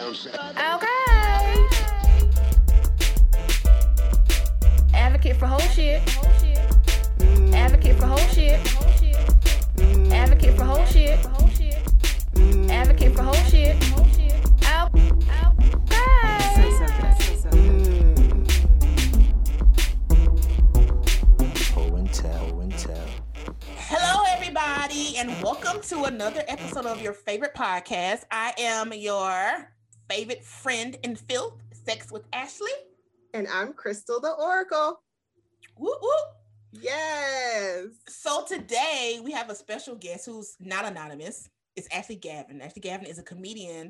Okay. Advocate for whole shit. Advocate for whole shit. Advocate for whole shit. Advocate for whole shit. Hello, everybody, and welcome to another episode of your favorite podcast. I am your favorite friend in filth, Sex with Ashley. And I'm Crystal the Oracle. Whoop, whoop. Yes. So today we have a special guest who's not anonymous. It's Ashley Gavin. Ashley Gavin is a comedian.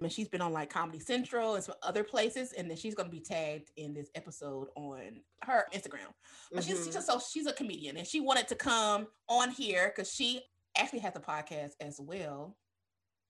And she's been on like Comedy Central and some other places. And then she's going to be tagged in this episode on her Instagram. But she's a comedian. And she wanted to come on here because she actually has a podcast as well.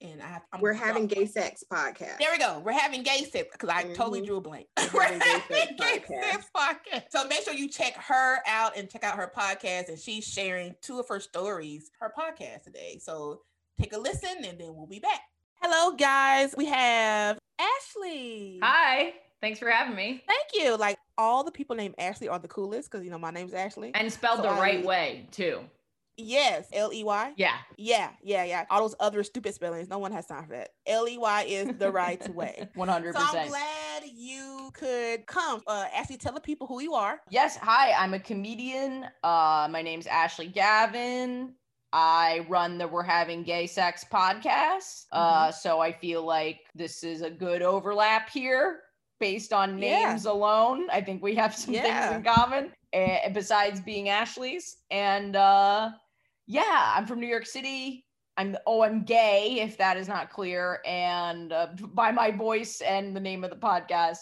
And We're Having Gay Sex podcast. There we go. We're Having Gay Sex, because I totally drew a blank. We're having gay sex podcast. So make sure you check her out and check out her podcast. And she's sharing two of her stories, her podcast today. So take a listen and then we'll be back. Hello, guys. We have Ashley. Hi. Thanks for having me. Thank you. Like, all the people named Ashley are the coolest because, you know, my name's Ashley. And spelled the right way, too. Yes, L-E-Y. Yeah. All those other stupid spellings. No one has time for that. L-E-Y is the right way. 100%. So I'm glad you could come. Ashley, tell the people who you are. Yes. Hi, I'm a comedian. My name's Ashley Gavin. I run the We're Having Gay Sex podcast. So I feel like this is a good overlap here based on names alone. I think we have some things in common besides being Ashley's. And I'm from New York City. I'm gay, if that is not clear, and by my voice and the name of the podcast.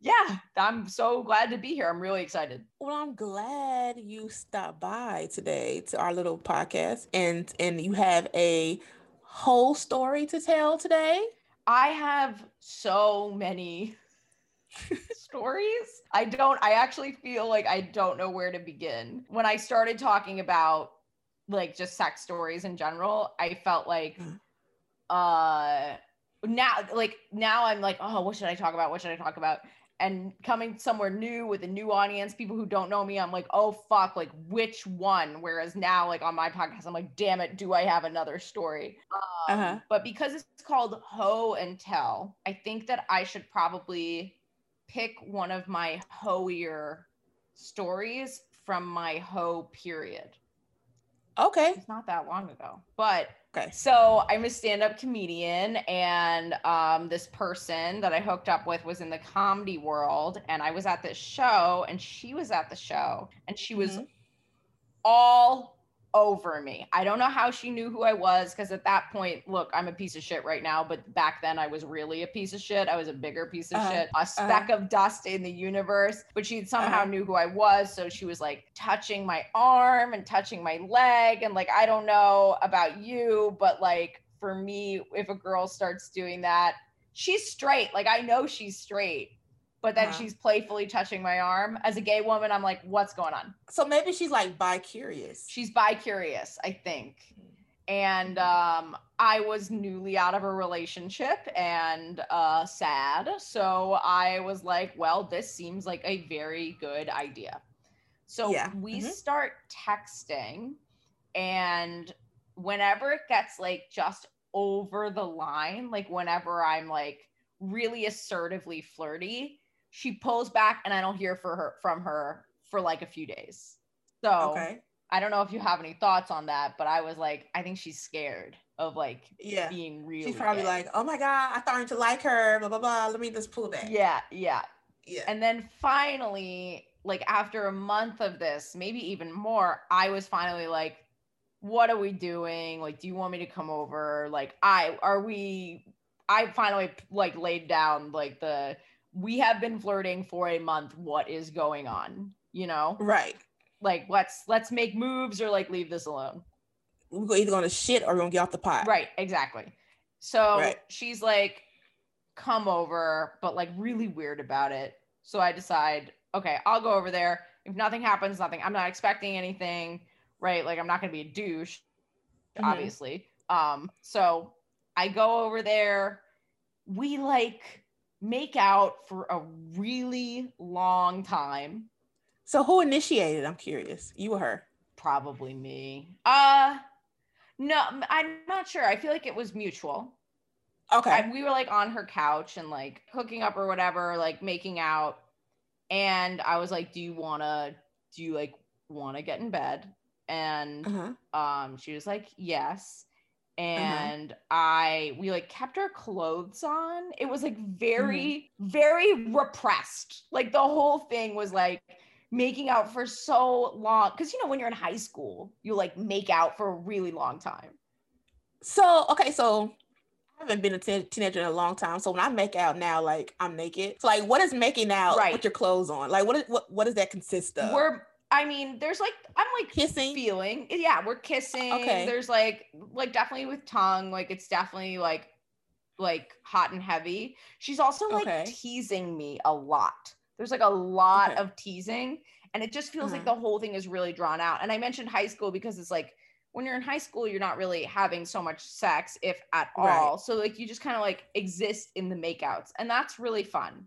Yeah, I'm so glad to be here. I'm really excited. Well, I'm glad you stopped by today to our little podcast, and you have a whole story to tell today. I have so many stories. I actually feel like I don't know where to begin. When I started talking about like just sex stories in general, I felt like now I'm like, oh, what should I talk about? And coming somewhere new with a new audience, people who don't know me, I'm like, oh fuck, like which one? Whereas now, like on my podcast, I'm like, damn it, do I have another story? But because it's called Hoe and Tell, I think that I should probably pick one of my hoeier stories from my hoe period. Okay. It's not that long ago, but okay. So I'm a stand-up comedian, and this person that I hooked up with was in the comedy world, and I was at this show, and she was at the show, and she was all over me. I don't know how she knew who I was, because at that point, look, I'm a piece of shit right now, but back then I was really a piece of shit. I was a bigger piece of shit, a speck of dust in the universe, but she somehow knew who I was. So she was like touching my arm and touching my leg. And like, I don't know about you, but like for me, if a girl starts doing that, she's straight. Like I know she's straight. But then she's playfully touching my arm. As a gay woman, I'm like, what's going on? So maybe she's like bi-curious. She's bi-curious, I think. And I was newly out of a relationship and sad. So I was like, well, this seems like a very good idea. So we start texting. And whenever it gets like just over the line, like whenever I'm like really assertively flirty, she pulls back and I don't hear from her for like a few days. So I don't know if you have any thoughts on that, but I was like, I think she's scared of like being real. She's probably like, oh my God, I started to like her, blah, blah, blah. Let me just pull back. Yeah. And then finally, like after a month of this, maybe even more, I was finally like, what are we doing? Like, do you want me to come over? Like, I finally like laid down like we have been flirting for a month. What is going on? You know? Right. Like let's make moves or like leave this alone. We're either gonna shit or we're gonna get off the pot. Right, exactly. So she's like, come over, but like really weird about it. So I decide, okay, I'll go over there. If nothing happens, nothing. I'm not expecting anything, right? Like I'm not gonna be a douche, obviously. So I go over there we like make out for a really long time. So who initiated? I'm curious. You or her? Probably me. No, I'm not sure. I feel like it was mutual. Okay. We were like on her couch and like hooking up or whatever, like making out. And I was like, do you want to get in bed? And she was like, yes. And we like kept our clothes on. It was like very, very repressed. Like the whole thing was like making out for so long. Cause you know, when you're in high school, you like make out for a really long time. So, okay. So I haven't been a teenager in a long time. So when I make out now, like I'm naked. So like, what is making out with your clothes on? Like what does that consist of? There's like, I'm like kissing, feeling. Yeah, we're kissing. Okay. There's like definitely with tongue. Like it's definitely like hot and heavy. She's also like teasing me a lot. There's like a lot of teasing, and it just feels like the whole thing is really drawn out. And I mentioned high school because it's like when you're in high school, you're not really having so much sex, if at all. So like you just kind of like exist in the makeouts, and that's really fun.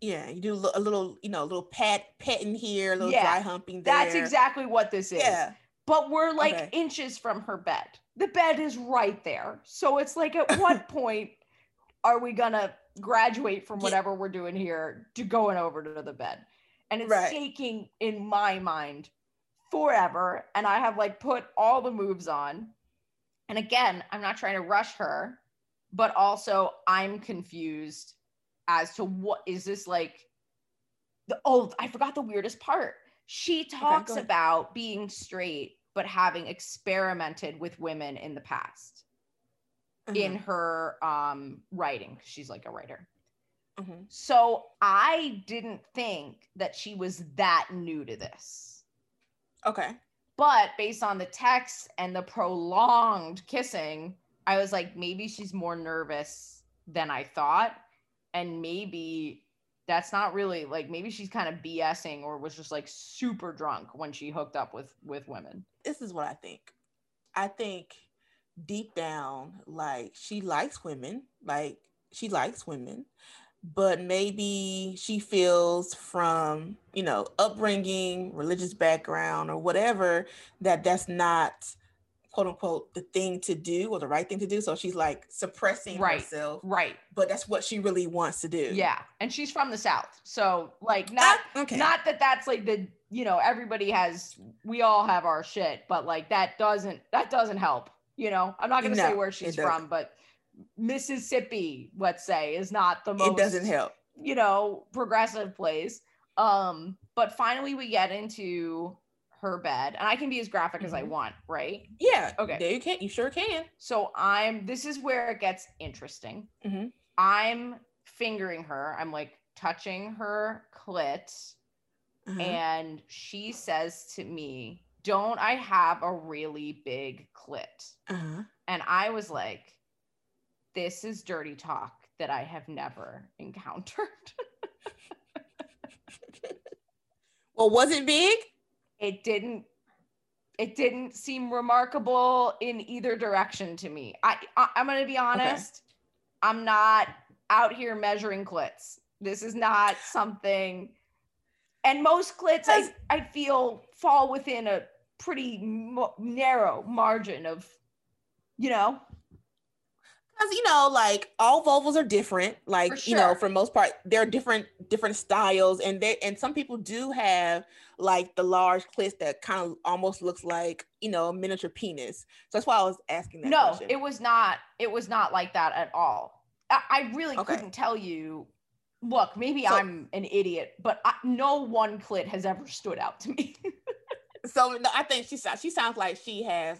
Yeah, you do a little, little petting here, a little dry humping there. That's exactly what this is. Yeah. But we're like inches from her bed. The bed is right there. So it's like, at what point are we going to graduate from whatever we're doing here to going over to the bed? And it's taking, in my mind, forever. And I have like put all the moves on. And again, I'm not trying to rush her, but also I'm confused as to what is this like. I forgot the weirdest part. She talks about being straight, but having experimented with women in the past in her writing. She's like a writer. So I didn't think that she was that new to this. Okay. But based on the text and the prolonged kissing, I was like, maybe she's more nervous than I thought. And maybe that's not really maybe she's kind of BSing or was just like super drunk when she hooked up with women. This is what I think. I think deep down, she likes women, but maybe she feels from, upbringing, religious background or whatever, that that's not quote unquote the thing to do or the right thing to do. So she's like suppressing herself. Right. But that's what she really wants to do. Yeah. And she's from the South. So like not that that's like the, everybody has, we all have our shit, but like that doesn't help. I'm not going to say where she's from, but Mississippi, let's say, is not the most, it doesn't help, progressive place. But finally we get into her bed, and I can be as graphic as I want, right? Yeah. Okay. There you can. You sure can. So this is where it gets interesting. I'm fingering her. I'm like touching her clit, and she says to me, "Don't I have a really big clit?" And I was like, "This is dirty talk that I have never encountered." Well, was it big? It didn't seem remarkable in either direction to me. I'm going to be honest. Okay. I'm not out here measuring clits. This is not something. And most clits, I feel, fall within a pretty narrow margin of, Because, all vulvas are different. Like, for sure. For the most part, there are different styles. And some people do have like the large clit that kind of almost looks like, a miniature penis. So that's why I was asking that question. No, it was not like that at all. I really couldn't tell you. Look, maybe I'm an idiot, but no one clit has ever stood out to me. So no, I think she sounds like she has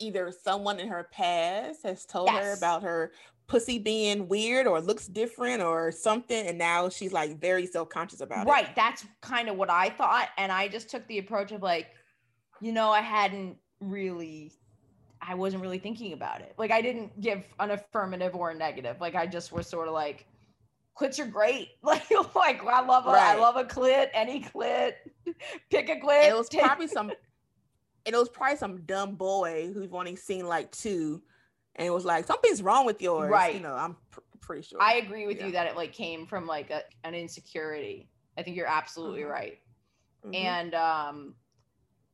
either someone in her past has told her about her pussy being weird or looks different or something, and now she's like very self-conscious about it. Right, that's kind of what I thought, and I just took the approach of I wasn't really thinking about it. Like I didn't give an affirmative or a negative. Like I just was sort of like, clits are great. Like I love a clit, any clit, pick a clit. It was probably some dumb boy who's only seen like two and was like, something's wrong with yours. Right. I'm pretty sure. I agree with you that it like came from like an insecurity. I think you're absolutely right. Mm-hmm.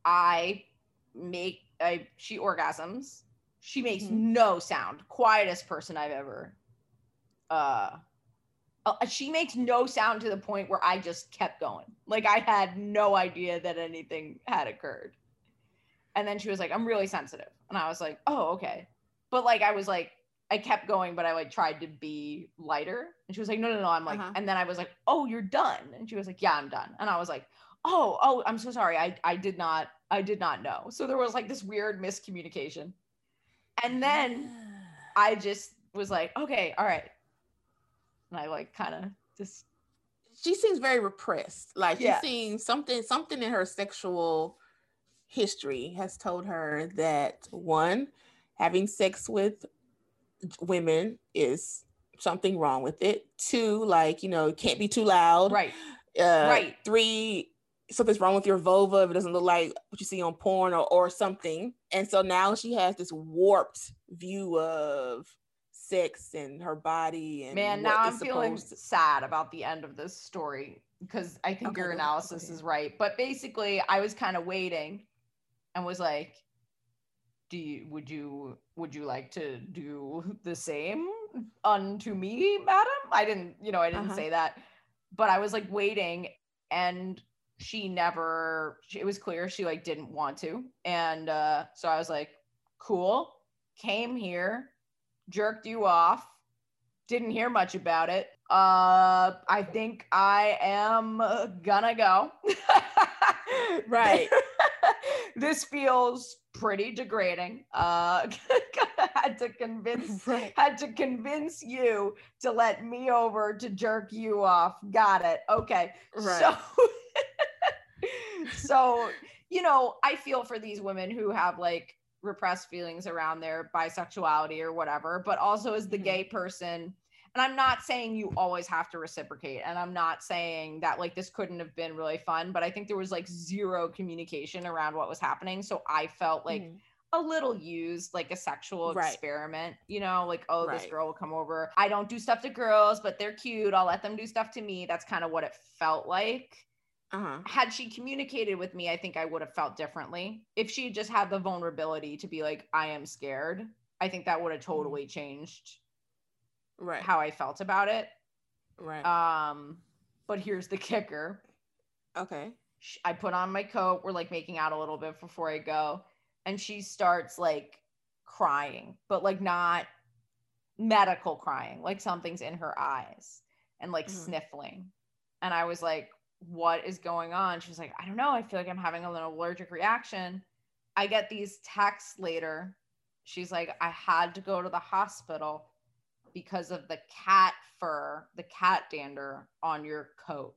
And she orgasms. She makes no sound. Quietest person I've ever. She makes no sound to the point where I just kept going. Like I had no idea that anything had occurred. And then she was like, I'm really sensitive. And I was like, oh, okay. But like, I was like, I kept going, but I like tried to be lighter. And she was like, no. I'm like, and then I was like, oh, you're done. And she was like, yeah, I'm done. And I was like, oh, I'm so sorry. I did not know. So there was like this weird miscommunication. And then I just was like, okay, all right. And I like kind of just. She seems very repressed. Like she seems something in her sexual history has told her that one, having sex with women is something wrong with it. Two, like, you know, it can't be too loud. Right. Right. Three, something's wrong with your vulva if it doesn't look like what you see on porn or something. And so now she has this warped view of sex and her body. And man, now I'm feeling sad about the end of this story because I think your analysis is right. But basically, I was kind of waiting and was like, would you like to do the same unto me, madam? I didn't say that, but I was like waiting, and it was clear she like didn't want to. And so I was like, cool, came here, jerked you off, didn't hear much about it. I think I am gonna go. Right. This feels pretty degrading. Had to convince you to let me over to jerk you off. Got it. Okay. Right. So, you know, I feel for these women who have like repressed feelings around their bisexuality or whatever, but also as the gay person. And I'm not saying you always have to reciprocate. And I'm not saying that like this couldn't have been really fun, but I think there was like zero communication around what was happening. So I felt like a little used, like a sexual experiment, you know, like, oh, this girl will come over. I don't do stuff to girls, but they're cute. I'll let them do stuff to me. That's kind of what it felt like. Had she communicated with me, I think I would have felt differently. If she just had the vulnerability to be like, I am scared, I think that would have totally changed how I felt about it. Right. But here's the kicker. Okay. I put on my coat. We're like making out a little bit before I go. And she starts like crying, but like not medical crying, like something's in her eyes and like sniffling. And I was like, what is going on? She was like, I don't know. I feel like I'm having an allergic reaction. I get these texts later. She's like, I had to go to the hospital because of the cat fur, the cat dander on your coat.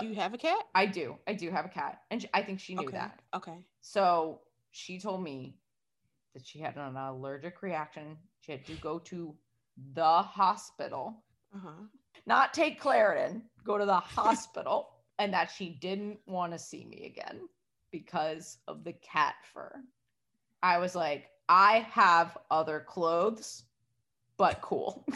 Do you have a cat? I do have a cat. And I think she knew that. Okay. So she told me that she had an allergic reaction. She had to go to the hospital, not take Claritin, go to the hospital, and that she didn't want to see me again because of the cat fur. I was like, I have other clothes, but cool.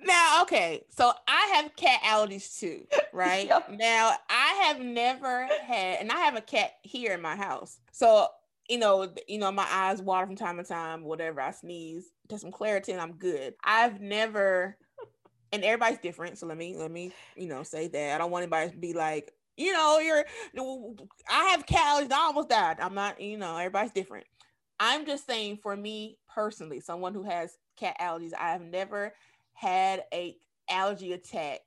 Now, okay, so I have cat allergies too, right? Yep. Now, I have never had, and I have a cat here in my house. So, you know, my eyes water from time to time, whatever, I sneeze, get some Claritin, I'm good. I've never, and everybody's different, so let me, say that. I don't want anybody to be like, I have cat allergies, I almost died. I'm not, everybody's different. I'm just saying for me personally, someone who has cat allergies, I have never had a allergy attack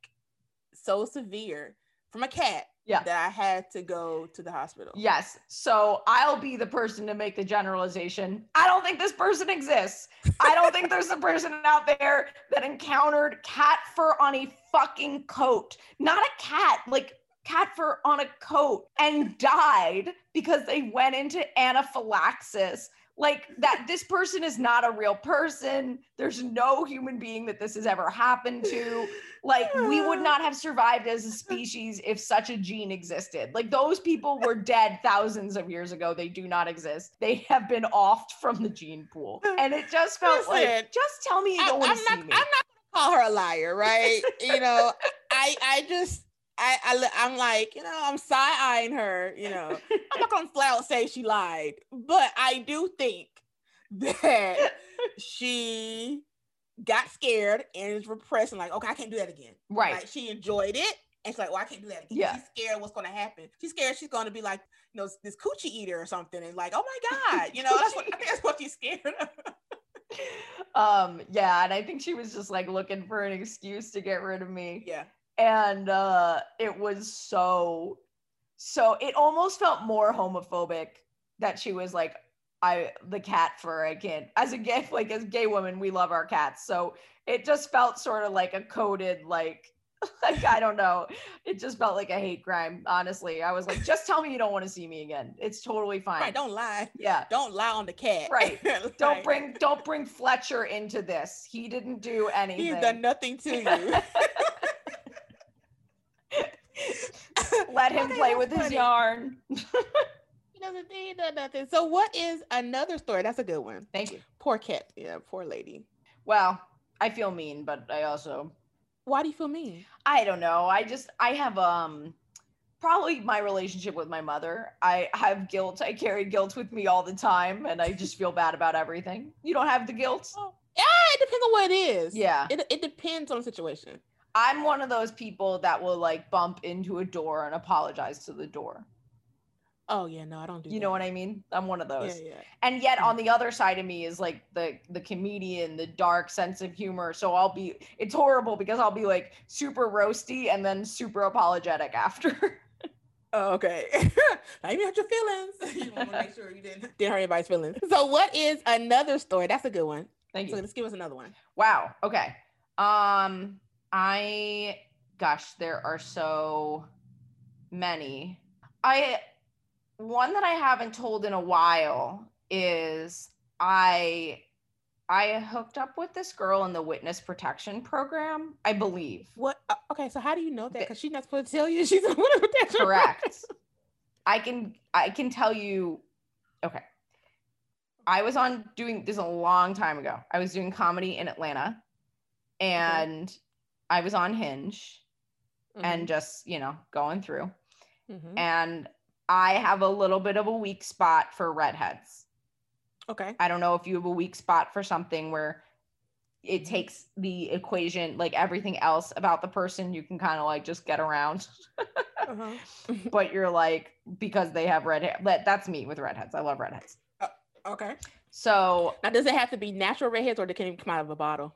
so severe from a cat that I had to go to the hospital. Yes. So I'll be the person to make the generalization. I don't think this person exists. I don't think there's a person out there that encountered cat fur on a fucking coat. Not a cat, like cat fur on a coat, and died because they went into anaphylaxis like that this person is not a real person. There's no human being that this has ever happened to. Like, we would not have survived as a species if such a gene existed. Like, those people were dead thousands of years ago. They do not exist. They have been offed from the gene pool. And it just felt like, just tell me you don't want to see me. I'm not gonna call her a liar, right? You know, I'm like, you know, I'm side-eyeing her, you know. I'm not gonna flat out say she lied, but I do think that she got scared and is repressing, like, okay, I can't do that again. Right. Like, she enjoyed it, and she's like, well, I can't do that again. Yeah. She's scared what's gonna happen. She's scared she's gonna be like, you know, this coochie eater or something, and like, oh my God, you know, I think that's what she's scared of. Yeah, and I think she was just like looking for an excuse to get rid of me. Yeah. And it was so it almost felt more homophobic that she was like, the cat fur, I can't, as gay women, we love our cats. So it just felt sort of like a coded, like, I don't know. It just felt like a hate crime. Honestly, I was like, just tell me you don't want to see me again. It's totally fine. Right, don't lie. Yeah. Don't lie on the cat. Right. Like, don't bring Fletcher into this. He didn't do anything. He's done nothing to you. Let him play with his yarn. he does nothing. So what is another story? That's a good one. Thank you. Poor cat. Yeah, poor lady. Well, I feel mean, but I also... Why do you feel mean? I don't know. I have probably my relationship with my mother. I have guilt. I carry guilt with me all the time, and I just feel bad about everything. You don't have the guilt? Yeah, it depends on what it is. Yeah. It depends on the situation. I'm one of those people that will like bump into a door and apologize to the door. Oh yeah, no, I don't do that. You know what I mean? I'm one of those. Yeah, yeah. And yet on the other side of me is like the comedian, the dark sense of humor. So it's horrible because I'll be like super roasty and then super apologetic after. Oh, okay. Now you have your feelings. You want to make sure you didn't hurt anybody's feelings. So what is another story? That's a good one. Thank you. So let's give us another one. Wow. Okay. Gosh, there are so many. One that I haven't told in a while is I hooked up with this girl in the witness protection program, I believe. What? Okay, so how do you know that? Because she's not supposed to tell you she's in witness protection. Correct. I can tell you. Okay. I was doing this a long time ago. I was doing comedy in Atlanta, and okay. I was on Hinge, mm-hmm. and just, you know, going through, mm-hmm. and I have a little bit of a weak spot for redheads. Okay. I don't know if you have a weak spot for something where it takes the equation, like everything else about the person, you can kind of like just get around, uh-huh. but you're like, because they have red hair, that's me with redheads. I love redheads. Okay. So now, does it have to be natural redheads, or they can even come out of a bottle?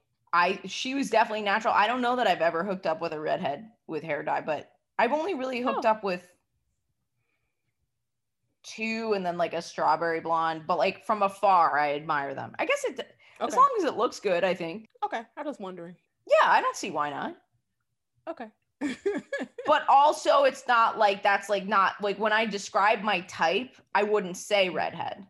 She was definitely natural. I don't know that I've ever hooked up with a redhead with hair dye, but I've only really hooked up with two, and then like a strawberry blonde, but like from afar, I admire them. I guess as long as it looks good, I think. Okay. I was wondering. Yeah. I don't see why not. Okay. But also it's not like, that's like not like when I describe my type, I wouldn't say redhead.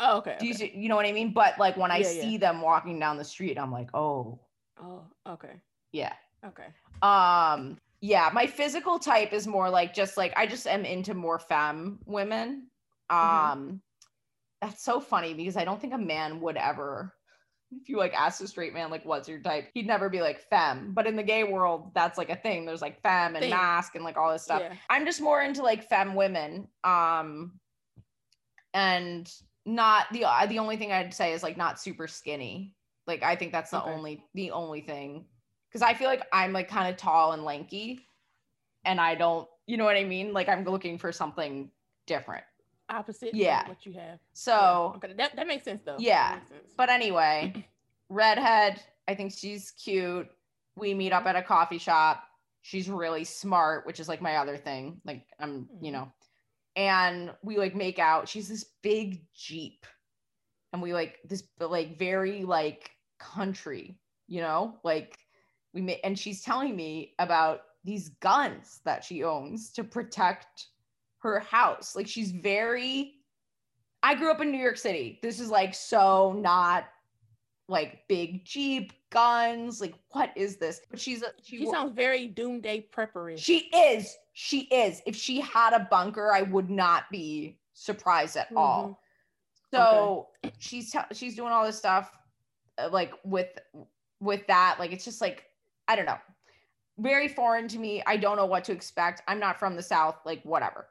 Oh, okay. Do you see, you know what I mean? But like when I see them walking down the street, I'm like, oh. Oh, okay. Yeah. Okay. Yeah, my physical type is more like just like, I just am into more femme women. Mm-hmm. That's so funny because I don't think a man would ever, if you like ask a straight man, like, what's your type? He'd never be like femme. But in the gay world, that's like a thing. There's like femme and mask and like all this stuff. Yeah. I'm just more into like femme women. And... not the only thing I'd say is like not super skinny. Like I think that's the only thing, because I feel like I'm like kind of tall and lanky, and I don't, you know what I mean? Like I'm looking for something different, opposite. Yeah, what you have. So yeah. Okay. That makes sense though. Yeah, but anyway, redhead. I think she's cute. We meet up at a coffee shop. She's really smart, which is like my other thing. Like I'm, you know. And we like make out. She's this big Jeep, and we like this like very like country, you know, like we make, and she's telling me about these guns that she owns to protect her house. Like she's very I grew up in New York City. This is like so not like big Jeep, guns, like what is this? But she sounds very doomsday prepper. She is. If she had a bunker, I would not be surprised at all. So okay. she's doing all this stuff like with that, like it's just like, I don't know, very foreign to me. I don't know what to expect. I'm not from the South, like whatever.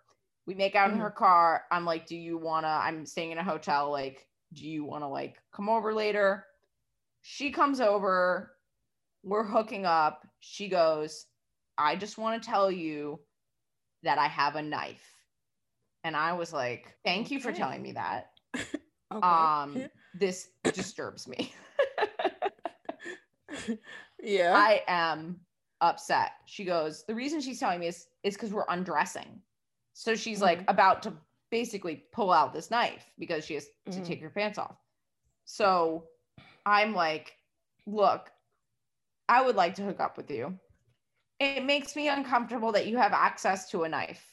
We make out in her car. I'm like, I'm staying in a hotel, like, do you want to like come over later? She comes over, we're hooking up. She goes, I just want to tell you that I have a knife. And I was like, thank you for telling me that. Okay. This disturbs me. Yeah. I am upset. She goes, the reason she's telling me is because we're undressing. So she's like about to basically pull out this knife because she has to take her pants off. So I'm like, look, I would like to hook up with you. It makes me uncomfortable that you have access to a knife.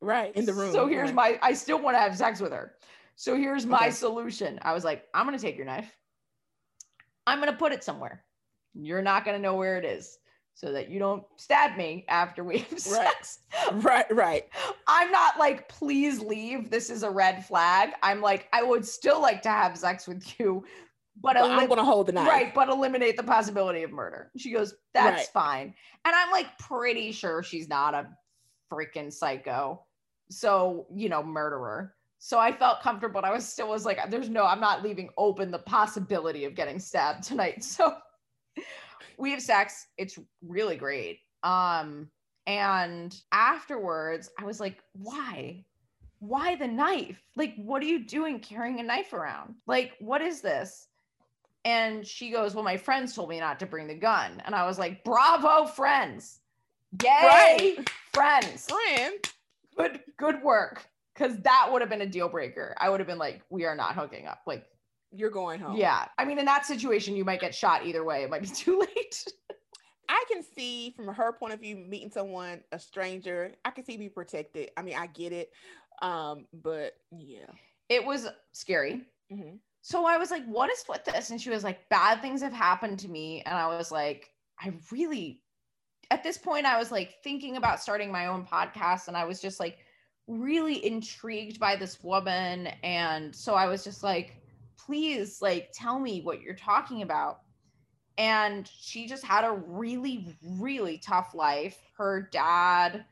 Right, in the room. So here's I still want to have sex with her. So here's my solution. I was like, I'm going to take your knife. I'm going to put it somewhere. You're not going to know where it is so that you don't stab me after we have sex. Right. I'm not like, please leave. This is a red flag. I'm like, I would still like to have sex with you, but I'm going to hold the knife. Right, but eliminate the possibility of murder. She goes, that's fine. And I'm like, pretty sure she's not a freaking psycho. So, you know, murderer. So I felt comfortable. And I was like, I'm not leaving open the possibility of getting stabbed tonight. So we have sex. It's really great. And afterwards I was like, why the knife? Like, what are you doing carrying a knife around? Like, what is this? And she goes, well, my friends told me not to bring the gun. And I was like, bravo, friends. Yay, friends. Good work. Because that would have been a deal breaker. I would have been like, we are not hooking up. Like, you're going home. Yeah. I mean, in that situation, you might get shot either way. It might be too late. I can see from her point of view, meeting someone, a stranger, I can see be protected. I mean, I get it. But yeah. It was scary. Mm-hmm. So I was like, what is with this? And she was like, bad things have happened to me. And I was like, at this point, I was like thinking about starting my own podcast. And I was just like really intrigued by this woman. And so I was just like, please, like, tell me what you're talking about. And she just had a really, really tough life. Her dad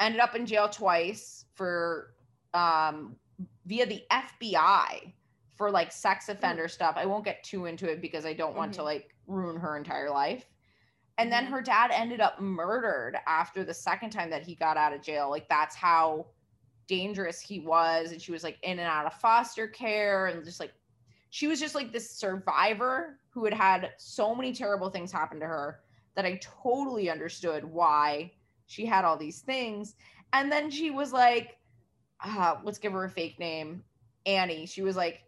ended up in jail twice for, via the FBI for like sex offender stuff. I won't get too into it because I don't want to like ruin her entire life. And then her dad ended up murdered after the second time that he got out of jail. Like, that's how dangerous he was. And she was like in and out of foster care, and just like, she was just like this survivor who had had so many terrible things happen to her that I totally understood why she had all these things. And then she was like, let's give her a fake name, Annie. She was like,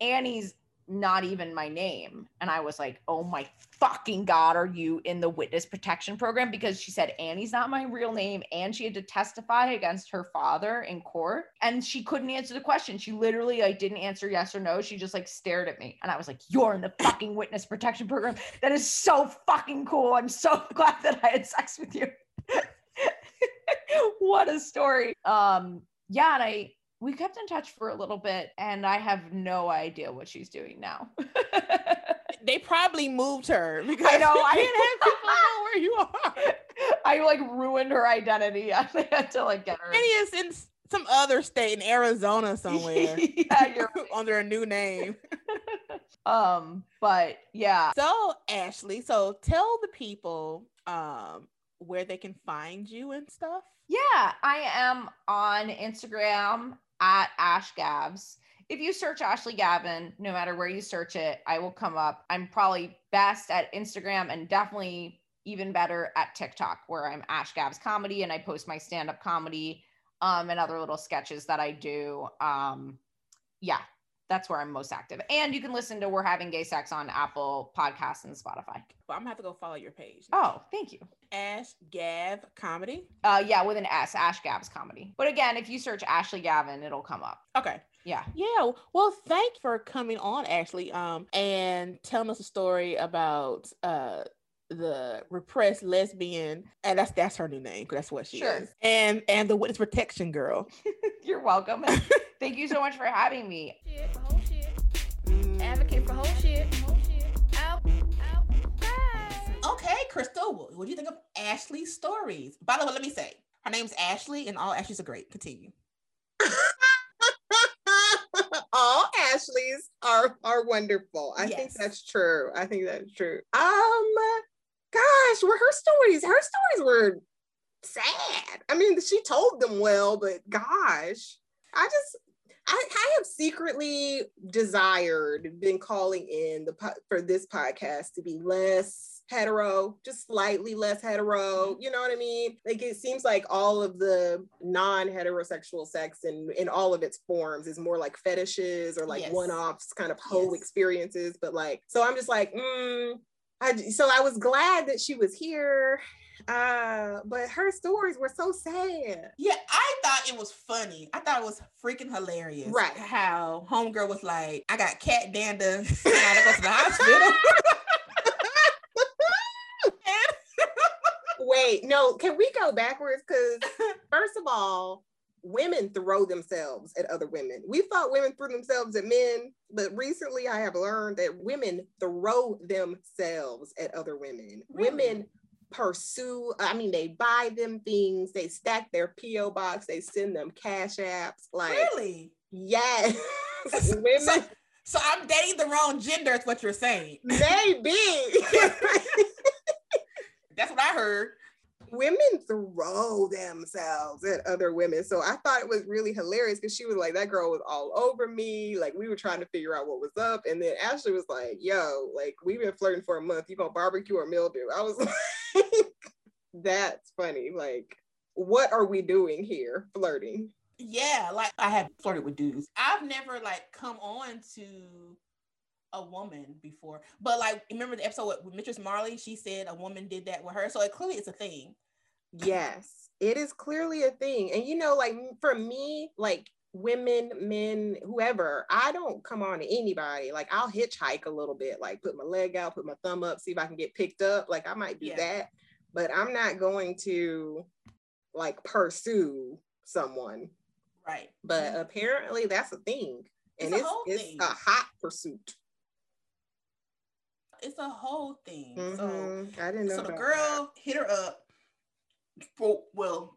Annie's not even my name. And I was like, oh my fucking God, are you in the witness protection program? Because she said, Annie's not my real name. And she had to testify against her father in court. And she couldn't answer the question. She literally like didn't answer yes or no. She just like stared at me. And I was like, you're in the fucking witness protection program. That is so fucking cool. I'm so glad that I had sex with you. What a story. Yeah. And we kept in touch for a little bit, and I have no idea what she's doing now. They probably moved her because I know I didn't have people know where you are. I like ruined her identity. I had to like get her. And it's in some other state, in Arizona somewhere. Yeah, you're under a new name. But yeah. So Ashley, tell the people where they can find you and stuff. Yeah, I am on Instagram at Ash Gavs. If you search Ashley Gavin, no matter where you search it, I will come up. I'm probably best at Instagram, and definitely even better at TikTok, where I'm Ash Gavs Comedy, and I post my stand-up comedy and other little sketches that I do. Yeah, that's where I'm most active. And you can listen to We're Having Gay Sex on Apple Podcasts and Spotify. Well, I'm going to have to go follow your page now. Oh, thank you. Ash Gavs Comedy? Yeah, with an S, Ash Gavs Comedy. But again, if you search Ashley Gavin, it'll come up. Okay. Yeah. Yeah. Well, thanks for coming on, Ashley, and telling us a story about the repressed lesbian, and that's her new name because that's what she is, and the witness protection girl. You're welcome. Thank you so much for having me. Advocate for whole shit. Okay, Crystal, what do you think of Ashley's stories? By the way, let me say, her name's Ashley, and all Ashleys are great. Continue. All Ashleys are wonderful. I think that's true. I think that's true. Gosh, were her stories? Her stories were sad. I mean, she told them well, but gosh, I have secretly desired, been calling in for this podcast to be less hetero, just slightly less hetero. You know what I mean? Like, it seems like all of the non-heterosexual sex in all of its forms is more like fetishes or like one-offs, kind of whole experiences. But like, so I'm just like, so I was glad that she was here. But her stories were so sad. Yeah, I thought it was funny. I thought it was freaking hilarious. Right. How homegirl was like, I got cat dander, I gotta go to the hospital. Wait, no, can we go backwards? Because first of all, women throw themselves at other women. We thought women threw themselves at men, but recently I have learned that women throw themselves at other women. Really? Women pursue, I mean, they buy them things, they stack their PO box, they send them cash apps. Like, really? Yes. Women. So I'm dating the wrong gender is what you're saying. Maybe. That's what I heard. Women throw themselves at other women. So I thought it was really hilarious because she was like, that girl was all over me. Like, we were trying to figure out what was up. And then Ashley was like, yo, like, we've been flirting for a month. You gonna barbecue or mildew? I was like, that's funny. Like, what are we doing here? Flirting. Yeah, like, I have flirted with dudes. I've never, like, come on to a woman before, but like, remember the episode with Mistress Marley? She said a woman did that with her, so clearly it's a thing. Yes, it is clearly a thing. And you know, like, for me, like, women, men, whoever, I don't come on to anybody. Like, I'll hitchhike a little bit, like, put my leg out, put my thumb up, see if I can get picked up. Like, I might do that, but I'm not going to, like, pursue someone, right? But apparently that's a thing, and it's a hot pursuit. It's a whole thing. So I didn't know. So the girl hit her up,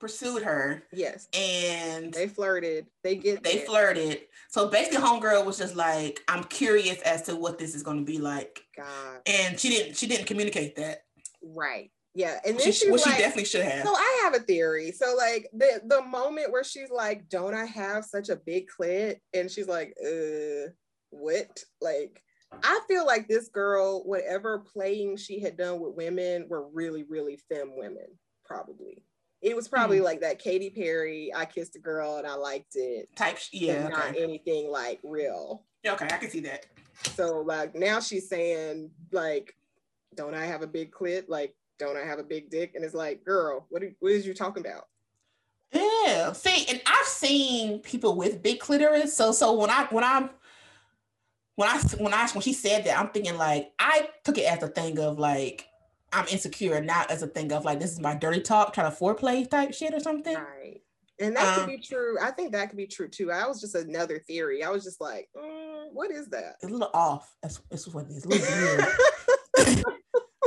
pursued her. Yes. And they flirted. They flirted. So basically, homegirl was just like, I'm curious as to what this is going to be like. God. And she didn't communicate that. Right. Yeah. And then she was like, she definitely should have. So I have a theory. So like, the moment where she's like, don't I have such a big clit? And she's like, what? Like, I feel like this girl, whatever playing she had done with women, were really, really femme women, probably. It was probably like that Katy Perry, I kissed a girl and I liked it type, not anything like real. Okay, I can see that. So like, now she's saying like, don't I have a big clit? Like, don't I have a big dick? And it's like, girl, what is you talking about? Yeah, see, and I've seen people with big clitoris, so when she said that, I'm thinking like, I took it as a thing of like, I'm insecure, not as a thing of like, this is my dirty talk, trying to foreplay type shit or something. Right. And that could be true. I think that could be true too. I was just another theory. I was just like, what is that? It's a little off. That's what it is. A little weird.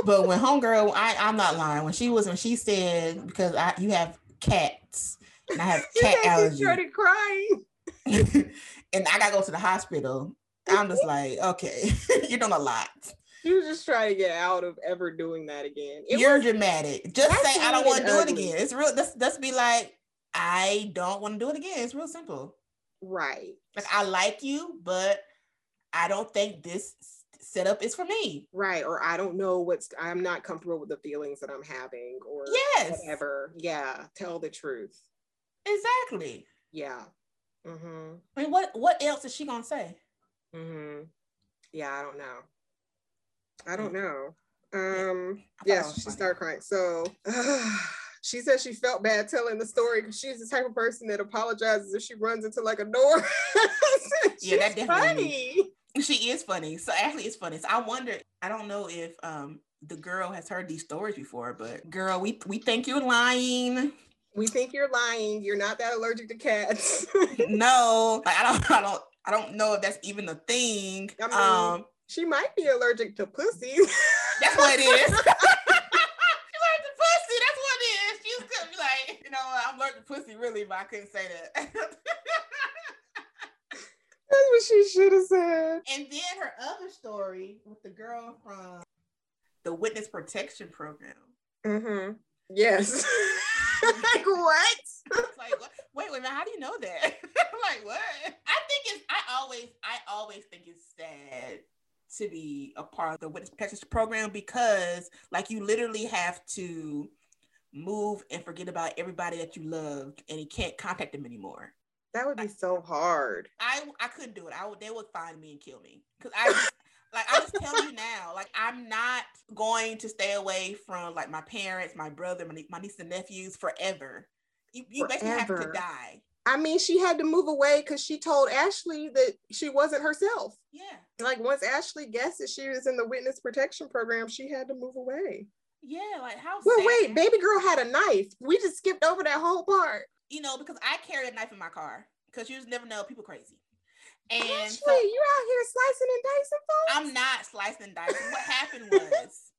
But when homegirl, I'm not lying. When she said, because you have cats and I have cat allergy. She started crying. And I gotta go to the hospital. I'm just like, okay, you're doing a lot. You just try to get out of ever doing that again. You're dramatic. Just say, I don't want to do it again. It's real. Just be like, I don't want to do it again. It's real simple. Right. Like, I like you, but I don't think this setup is for me. Right. Or I don't know I'm not comfortable with the feelings that I'm having or whatever. Yeah. Tell the truth. Exactly. Yeah. Mm-hmm. I mean, what else is she going to say? Mm-hmm. Yeah, I don't know. Yes, she started crying. So she said she felt bad telling the story because she's the type of person that apologizes if she runs into like a door. Yeah, that's definitely funny. She is funny. So Ashley is funny. So I wonder, I don't know if the girl has heard these stories before, but girl, we think you're lying. We think you're lying. You're not that allergic to cats. No, I don't know if that's even a thing. I mean, she might be allergic to pussy. That's what it is. She's allergic to pussy. That's what it is. She could be like, you know, I'm allergic to pussy, really, but I couldn't say that. That's what she should have said. And then her other story with the girl from the Witness Protection Program. Mm-hmm. Yes. Like, what? It's like, wait a minute, how do you know that? Like, what? I always think it's sad to be a part of the Witness Protection Program because, like, you literally have to move and forget about everybody that you loved, and you can't contact them anymore. That would be so hard. I couldn't do it. They would find me and kill me because I. Like, I was telling you now, like, I'm not going to stay away from, like, my parents, my brother, my niece and nephews forever. You basically have to die. I mean, she had to move away because she told Ashley that she wasn't herself. Yeah. Like, once Ashley guessed that she was in the Witness Protection Program, she had to move away. Yeah, like, how sad. Well, wait, baby girl had a knife. We just skipped over that whole part. You know, because I carry a knife in my car because you just never know, people crazy. And Ashley, so, you out here slicing and dicing, folks? I'm not slicing and dicing. What happened was,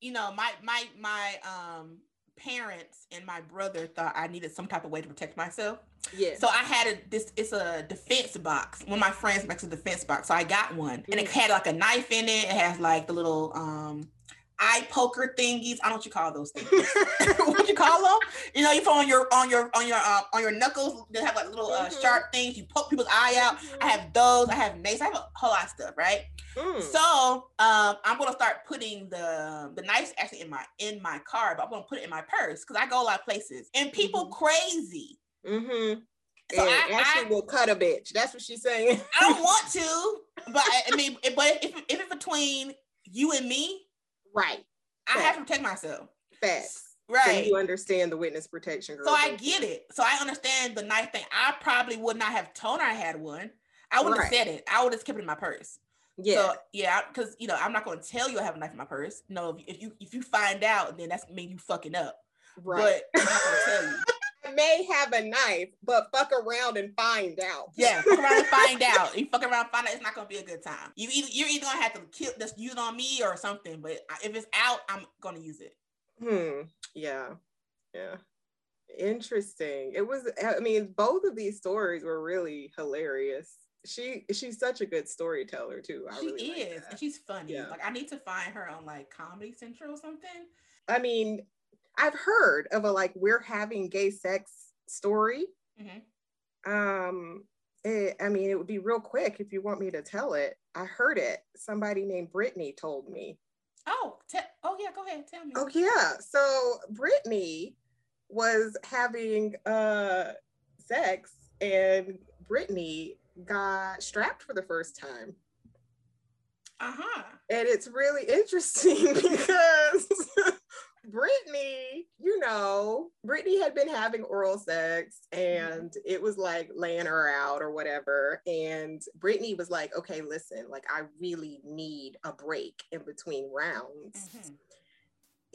you know, my parents and my brother thought I needed some type of way to protect myself. Yeah. So I had it's a defense box. One of my friends makes a defense box. So I got one. Mm-hmm. And it had like a knife in it. It has like the little eye poker thingies. I don't know what you call those things. What you call them? You know, you put on your knuckles. They have like little sharp things. You poke people's eye out. I have those. I have mace. I have a whole lot of stuff, right? So I'm gonna start putting the knives actually in my car, but I'm gonna put it in my purse because I go a lot of places and people crazy. Mm-hmm. So Ashley will cut a bitch. That's what she's saying. I don't want to, but I mean, but if it's between you and me. Right. I have to protect myself. Facts. Right. So you understand the witness protection, girl. So I get it. So I understand the knife thing. I probably would not have told her I had one. I wouldn't have said it. I would have kept it in my purse. Yeah. So, yeah, because, you know, I'm not going to tell you I have a knife in my purse. No, if you find out, then that's mean you fucking up. Right. But I'm not going to tell you. I may have a knife, but fuck around and find out. Yeah, fuck around and find out. You fuck around and find out, it's not going to be a good time. You're either going to have to use it on me or something, but if it's out, I'm going to use it. Yeah. Interesting. Both of these stories were really hilarious. She's such a good storyteller, too. She really is, and she's funny. Yeah. Like, I need to find her on, like, Comedy Central or something. I mean... I've heard of a like We're Having Gay Sex story. Mm-hmm. It would be real quick if you want me to tell it. I heard it. Somebody named Brittany told me. Oh yeah, go ahead, tell me. Oh yeah, so Brittany was having sex and Brittany got strapped for the first time. Uh-huh. And it's really interesting because. Brittany, you know, Brittany had been having oral sex and it was like laying her out or whatever. And Brittany was like, okay, listen, like I really need a break in between rounds. Mm-hmm.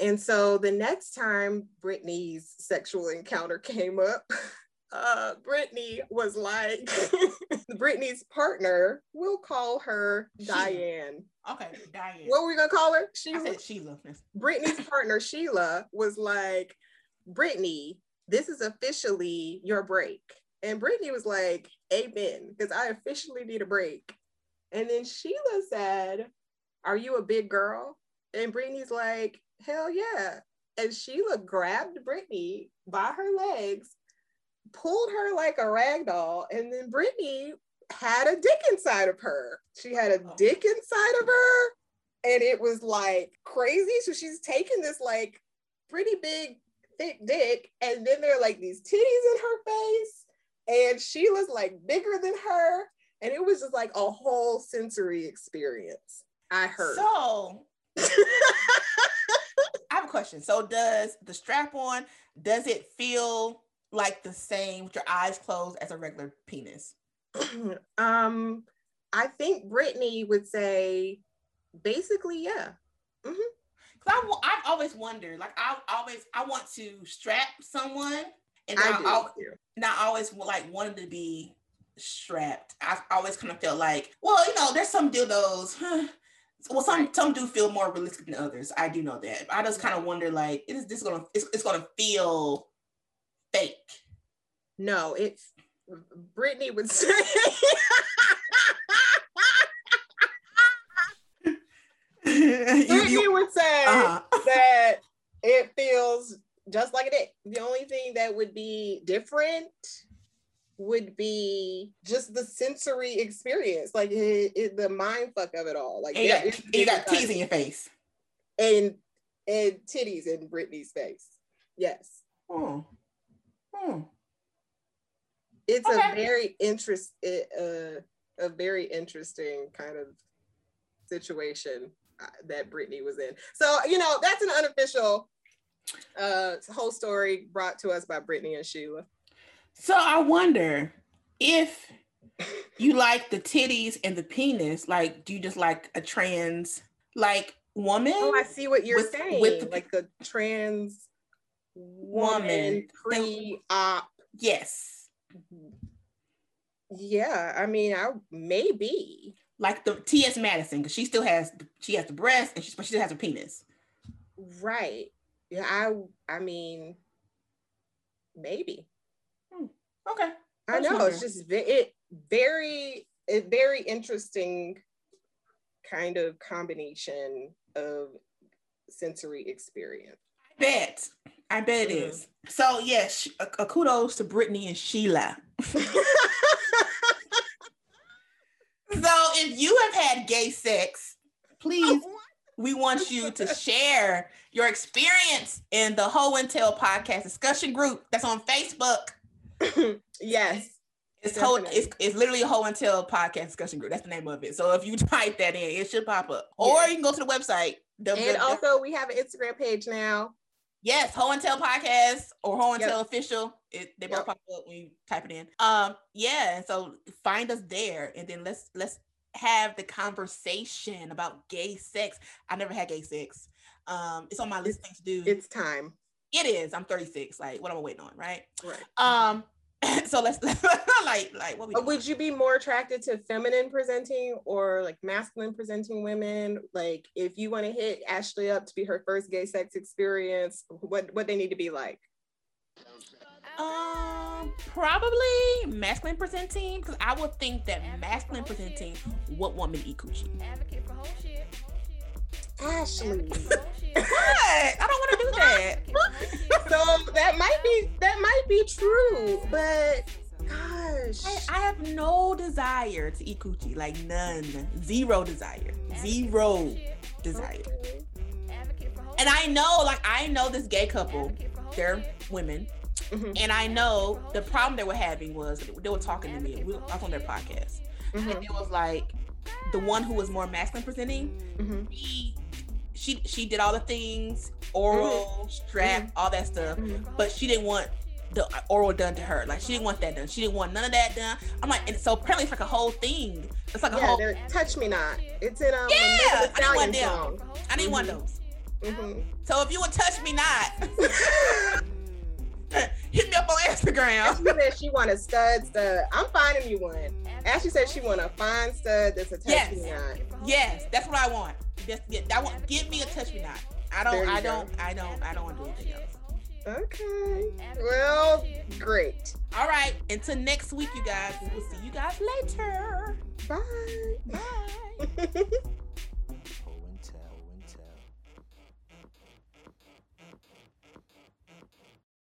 And so the next time Brittany's sexual encounter came up, Brittany was like, Brittany's partner, we'll call her Diane. Okay, Diane. What were we gonna call her? I said Sheila. Brittany's partner, Sheila, was like, Brittany, this is officially your break. And Brittany was like, amen, because I officially need a break. And then Sheila said, are you a big girl? And Brittany's like, hell yeah. And Sheila grabbed Brittany by her legs, pulled her like a rag doll, and then Brittany had a dick inside of her. She had a dick inside of her, and it was like crazy. So she's taking this like pretty big, thick dick, and then there are like these titties in her face, and she was like bigger than her, and it was just like a whole sensory experience. I heard. So I have a question. So does the strap on, does it feel like the same with your eyes closed as a regular penis? I think Brittany would say basically, yeah. Mm-hmm. Because I've always wondered, like I want to strap someone, and I always like wanted to be strapped. I've always kind of felt like, well, you know, there's some dildos. Well, some do feel more realistic than others. I do know that. I just kind of wonder, like, is this gonna? It's gonna feel fake? No, it's Brittany would say. Brittany would say that it feels just like a dick. The only thing that would be different would be just the sensory experience, like the mind fuck of it all. Like, and yeah, you got titties in your face, and titties in Brittany's face. Yes. It's okay. A very interesting kind of situation that Brittany was in. So, you know, that's an unofficial whole story brought to us by Brittany and Sheila. So I wonder if you like the titties and the penis, like, do you just like a trans, like, woman? Oh, I see what you're saying. With like the trans woman pre-op. Yes. Yeah, I mean, I maybe. Like the T.S. Madison, because she has the breast, and but she still has her penis. Right. Yeah, I mean, maybe. Okay. I know, it's just very interesting kind of combination of sensory experience. I bet it is. So yes, a kudos to Brittany and Sheila. So if you have had gay sex, please, we want you to share your experience in the Hoe and Tell podcast discussion group that's on Facebook. Yes, it's literally a Hoe and Tell podcast discussion group. That's the name of it. So if you type that in, it should pop up, or you can go to the website. And also, we have an Instagram page now. Yes, Hoe and Tell podcast or Hoe and Tell official. They both pop up when you type it in. So find us there, and then let's have the conversation about gay sex. I never had gay sex. It's on my list of things to do. It's time. It is. I'm 36. Like, what am I waiting on, right? Right. So let's like what we. Would you be more attracted to feminine presenting or like masculine presenting women? Like, if you want to hit Ashley up to be her first gay sex experience, what they need to be like? Probably masculine presenting, because I would think that masculine presenting would want me to eat coochie. Advocate for whole shit. Ashley. What? I don't want to do that. So that might be true, but gosh, I have no desire to eat coochie, like none, zero desire. And I know this gay couple, they're women, and I know the problem they were having was they were talking to me. I was on their podcast, and it was like the one who was more masculine presenting. She did all the things, oral, strap, all that stuff, but she didn't want the oral done to her. Like, she didn't want that done. She didn't want none of that done. I'm like, and so apparently it's like a whole thing. It's like a whole Touch Me Not. It's in yeah, I didn't want them. Song. I didn't want those. So if you would touch me not, hit me up on Instagram. She said she want a stud. I'm finding you one. Ashley said she want a fine stud that's a touch me not. Yes, that's what I want. Give me a touch me not. I don't want to do anything else. Okay. Well, great. All right. Until next week, you guys. We'll see you guys later. Bye. Bye.